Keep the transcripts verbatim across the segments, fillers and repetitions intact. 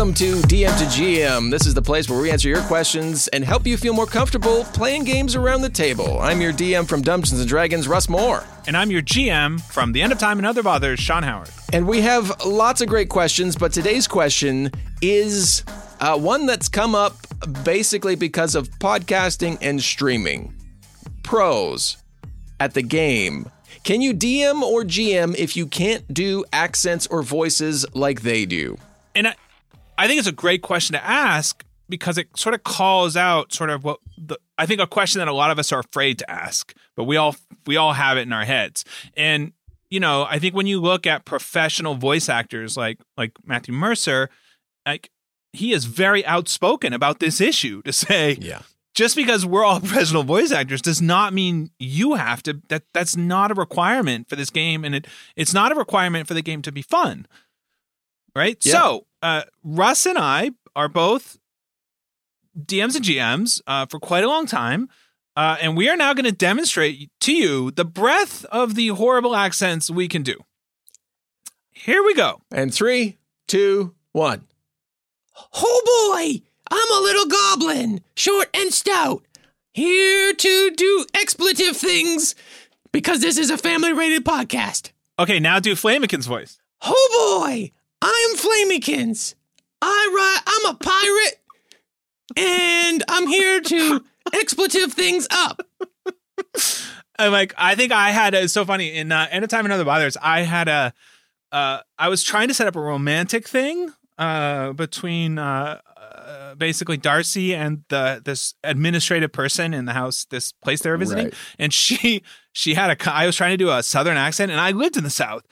Welcome to D M to G M. This is the place where we answer your questions and help you feel more comfortable playing games around the table. I'm your D M from Dungeons and Dragons, Russ Moore. And I'm your G M from The End of Time and Other Bothers, Sean Howard. And we have lots of great questions, but today's question is uh, one that's come up basically because of podcasting and streaming. Pros at the game. Can you D M or G M if you can't do accents or voices like they do? And I, I think it's a great question to ask because it sort of calls out sort of what the, I think a question that a lot of us are afraid to ask, but we all we all have it in our heads. And you know, I think when you look at professional voice actors like like Matthew Mercer, like he is very outspoken about this issue to say, yeah. Just because we're all professional voice actors does not mean you have to. That that's not a requirement for this game, and it it's not a requirement for the game to be fun, right? Yeah. So uh, Russ and I are both D Ms and G Ms uh, for quite a long time, uh, and we are now going to demonstrate to you the breadth of the horrible accents we can do. Here we go. And three, two, one. Oh boy! I'm a little goblin, short and stout, here to do expletive things, because this is a family-rated podcast. Okay, now do Flamekins' voice. Oh boy, I'm Flamekins. I ri- I'm a pirate, and I'm here to expletive things up. I'm like, I think I had, a, it's so funny, in uh, End of Time and Other Bothers, I had a, uh, I was trying to set up a romantic thing uh, between... Uh, Uh, basically Darcy and the this administrative person in the house, this place they were visiting. Right. And she she had a, I was trying to do a Southern accent, and I lived in the South.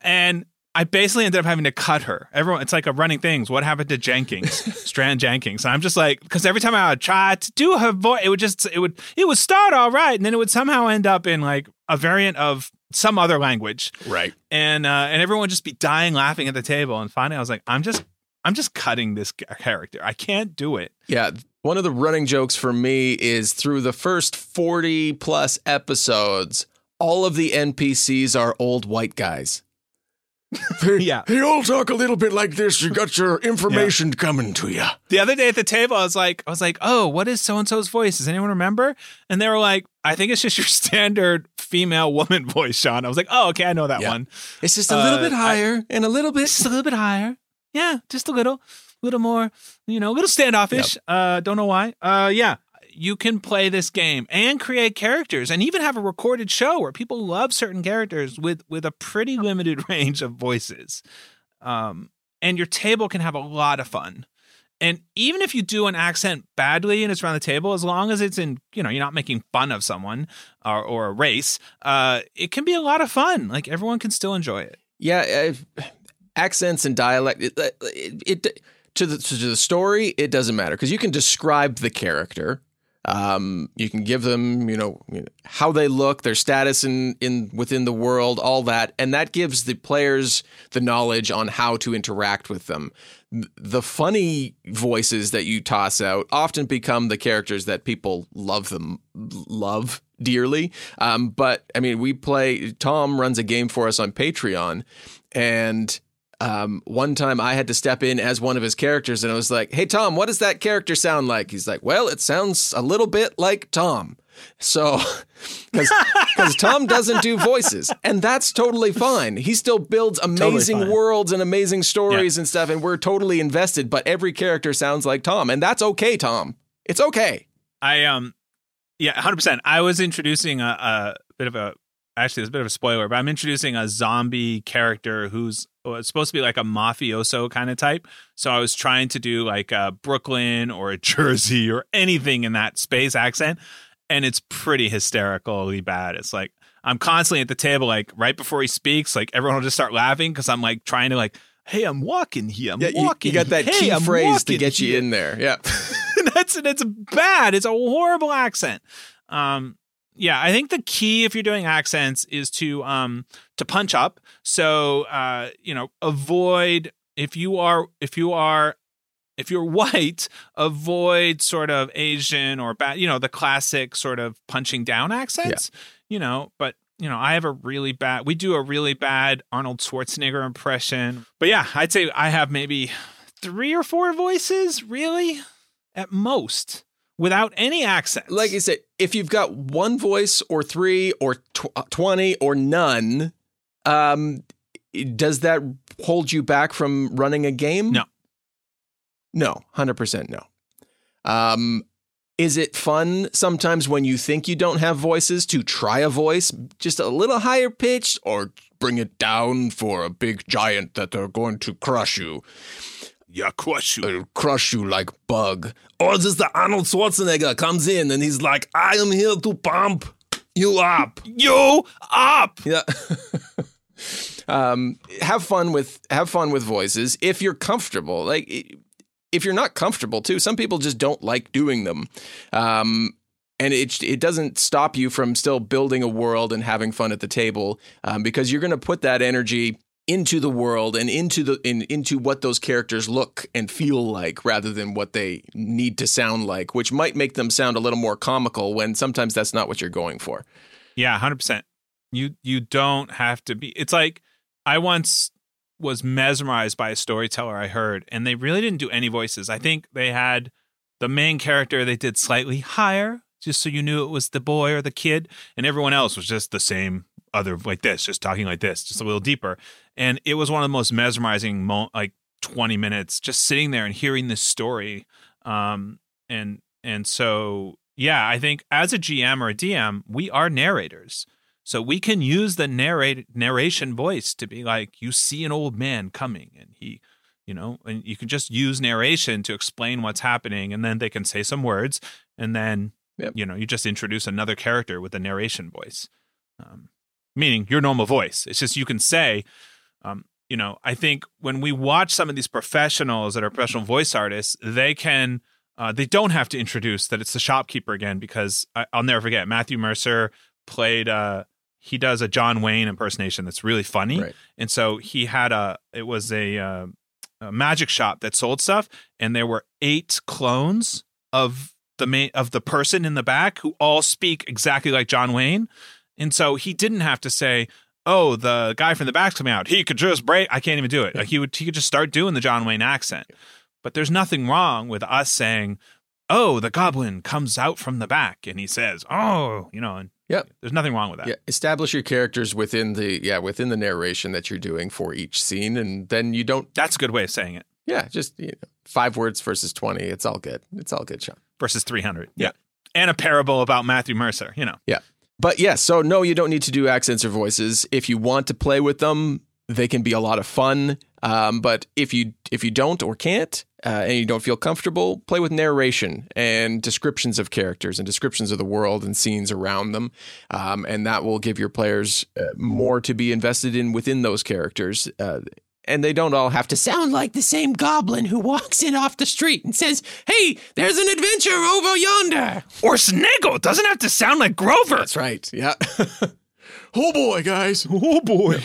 And I basically ended up having to cut her. Everyone, it's like a running thing. What happened to Jenkins, Strand Jenkins? And I'm just like, because every time I would try to do her voice, it would just, it would, it would start all right. And then it would somehow end up in like a variant of some other language. Right. And, uh, and everyone would just be dying laughing at the table. And finally I was like, I'm just, I'm just cutting this character. I can't do it. Yeah. One of the running jokes for me is through the first forty plus episodes, all of the N P Cs are old white guys. They, yeah. They all talk a little bit like this. You got your information yeah. coming to you. The other day at the table, I was like, I was like, oh, what is so-and-so's voice? Does anyone remember? And they were like, I think it's just your standard female woman voice, Sean. I was like, oh, okay. I know that yeah. one. It's just a little uh, bit higher I, and a little bit, just a little bit higher. Yeah, just a little, little more, you know, a little standoffish. Yep. Uh, don't know why. Uh, yeah, you can play this game and create characters and even have a recorded show where people love certain characters with, with a pretty limited range of voices. Um, and your table can have a lot of fun. And even if you do an accent badly and it's around the table, as long as it's in, you know, you're not making fun of someone or, or a race, uh, it can be a lot of fun. Like everyone can still enjoy it. Yeah, I've... Accents and dialect, it, it, it to the to the story, it doesn't matter because you can describe the character. Um, you can give them, you know, how they look, their status in, in within the world, all that, and that gives the players the knowledge on how to interact with them. The funny voices that you toss out often become the characters that people love them love. dearly. Um, but I mean, we play. Tom runs a game for us on Patreon, and. Um, one time I had to step in as one of his characters and I was like, hey, Tom, what does that character sound like? He's like, well, it sounds a little bit like Tom. So because Tom doesn't do voices, and that's totally fine. He still builds amazing totally worlds and amazing stories yeah. and stuff. And we're totally invested. But every character sounds like Tom. And that's OK, Tom. It's OK. I um, yeah, one hundred percent. I was introducing a, a bit of a actually it's a bit of a spoiler, but I'm introducing a zombie character who's it's supposed to be like a mafioso kind of type. So I was trying to do like a Brooklyn or a Jersey or anything in that space accent. And it's pretty hysterically bad. It's like, I'm constantly at the table, like right before he speaks, like everyone will just start laughing. Cause I'm like trying to like, hey, I'm walking here. I'm yeah, walking. You got that hey, key I'm phrase to get you here. In there. Yeah. That's, it's bad. It's a horrible accent. Um, Yeah, I think the key if you're doing accents is to um to punch up. So uh you know avoid if you are if you are if you're white, avoid sort of Asian or bad you know the classic sort of punching down accents. Yeah. You know, but you know I have a really bad we do a really bad Arnold Schwarzenegger impression. But yeah, I'd say I have maybe three or four voices, really, at most, without any accents. Like I said, if you've got one voice or three or tw- twenty or none, um, does that hold you back from running a game? No. No, one hundred percent no. Um, is it fun sometimes when you think you don't have voices to try a voice just a little higher pitched or bring it down for a big giant that are going to crush you? Yeah, crush you. It'll crush you like bug. Or just the Arnold Schwarzenegger comes in and he's like, I am here to pump you up. You up. Yeah. um, have fun with have fun with voices if you're comfortable. Like, if you're not comfortable, too, some people just don't like doing them. Um, and it it doesn't stop you from still building a world and having fun at the table, um, because you're going to put that energy into the world and into the in, into what those characters look and feel like rather than what they need to sound like, which might make them sound a little more comical when sometimes that's not what you're going for. Yeah, one hundred percent. You you don't have to be. It's like I once was mesmerized by a storyteller I heard, and they really didn't do any voices. I think they had the main character they did slightly higher just so you knew it was the boy or the kid, and everyone else was just the same other like this, just talking like this, just a little deeper. And it was one of the most mesmerizing mo- like twenty minutes just sitting there and hearing this story. Um, and and so, yeah, I think as a G M or a D M, we are narrators. So we can use the narrate narration voice to be like, you see an old man coming and he, you know, and you can just use narration to explain what's happening. And then they can say some words and then, yep. you know, you just introduce another character with a narration voice, um, meaning your normal voice. It's just you can say, um, you know, I think when we watch some of these professionals that are professional voice artists, they can uh, they don't have to introduce that it's the shopkeeper again, because I, I'll never forget Matthew Mercer played uh he does a John Wayne impersonation that's really funny. Right. And so he had a, it was a, uh, a magic shop that sold stuff. And there were eight clones of the main, of the person in the back who all speak exactly like John Wayne. And so he didn't have to say, oh, the guy from the back's coming out. He could just break. I can't even do it. Like he would, he could just start doing the John Wayne accent, but there's nothing wrong with us saying, oh, the goblin comes out from the back and he says, oh, you know, and, Yep. There's nothing wrong with that. Yeah. Establish your characters within the yeah, within the narration that you're doing for each scene, and then you don't That's a good way of saying it. Yeah, just you know, five words versus twenty. It's all good. It's all good, Sean. Versus three hundred. Yeah. yeah. And a parable about Matthew Mercer, you know. Yeah. But yeah, so no, you don't need to do accents or voices. If you want to play with them, they can be a lot of fun. Um, but if you if you don't or can't, Uh, and you don't feel comfortable, play with narration and descriptions of characters and descriptions of the world and scenes around them. Um, and that will give your players uh, more to be invested in within those characters. Uh, and they don't all have to sound like the same goblin who walks in off the street and says, hey, there's an adventure over yonder. Or Snaggle doesn't have to sound like Grover. That's right. Yeah. Oh, boy, guys. Oh, boy.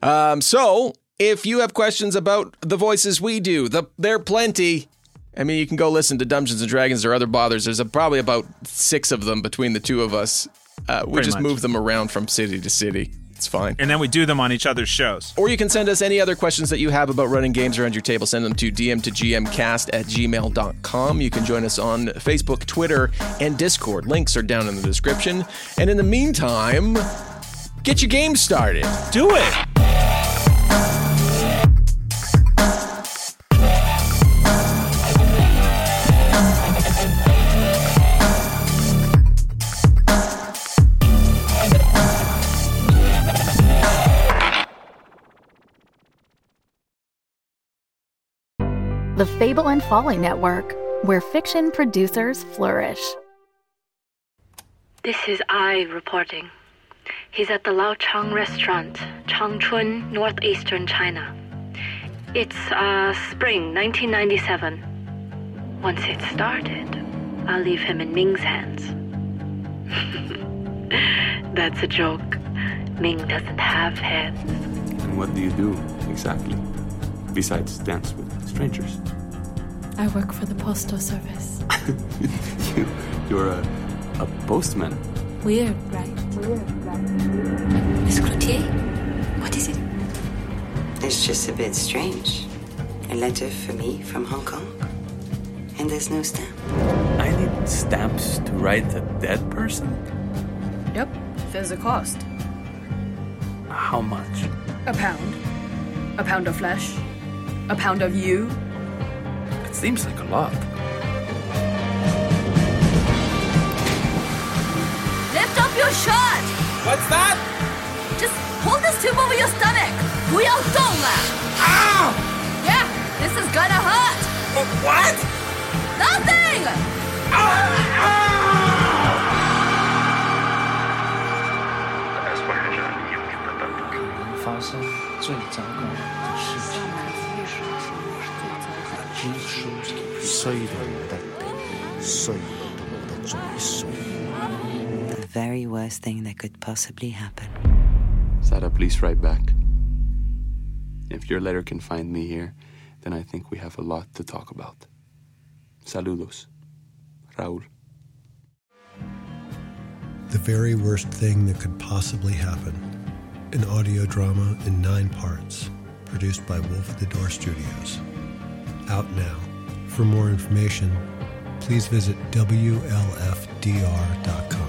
Yeah. Um, so... If you have questions about the voices we do, the, they're plenty. I mean, you can go listen to Dungeons and Dragons or Other Bothers. There's a, probably about six of them between the two of us. Uh, we Pretty just much. move them around from city to city. It's fine. And then we do them on each other's shows. Or you can send us any other questions that you have about running games around your table. Send them to d m to g m cast at gmail dot com. You can join us on Facebook, Twitter, and Discord. Links are down in the description. And in the meantime, get your game started. Do it. The Fable and Folly Network, where fiction producers flourish. This is I reporting. He's at the Lao Chang restaurant, Changchun, northeastern China. It's uh, spring nineteen ninety-seven. Once it started, I'll leave him in Ming's hands. That's a joke. Ming doesn't have hands. And what do you do exactly? Besides dance with strangers. I work for the postal service. you, you're a, a postman. Weird, right? Weird, right? Miss Cloutier, what is it? It's just a bit strange. a letter for me from Hong Kong, and there's no stamp. I need stamps to write a dead person? Yep, there's a cost. How much? A pound. A pound of flesh. A pound of you. It seems like a lot. Lift up your shirt! What's that? Just hold this tube over your stomach. We all don't laugh. Ow! Yeah, this is gonna hurt. But what? Nothing! Ow! The very worst thing that could possibly happen. Sada, please write back. If your letter can find me here, then I think we have a lot to talk about. Saludos, Raúl. The very worst thing that could possibly happen. An audio drama in nine parts, produced by Wolf at the Door Studios. Out now. For more information, please visit W L F D R dot com.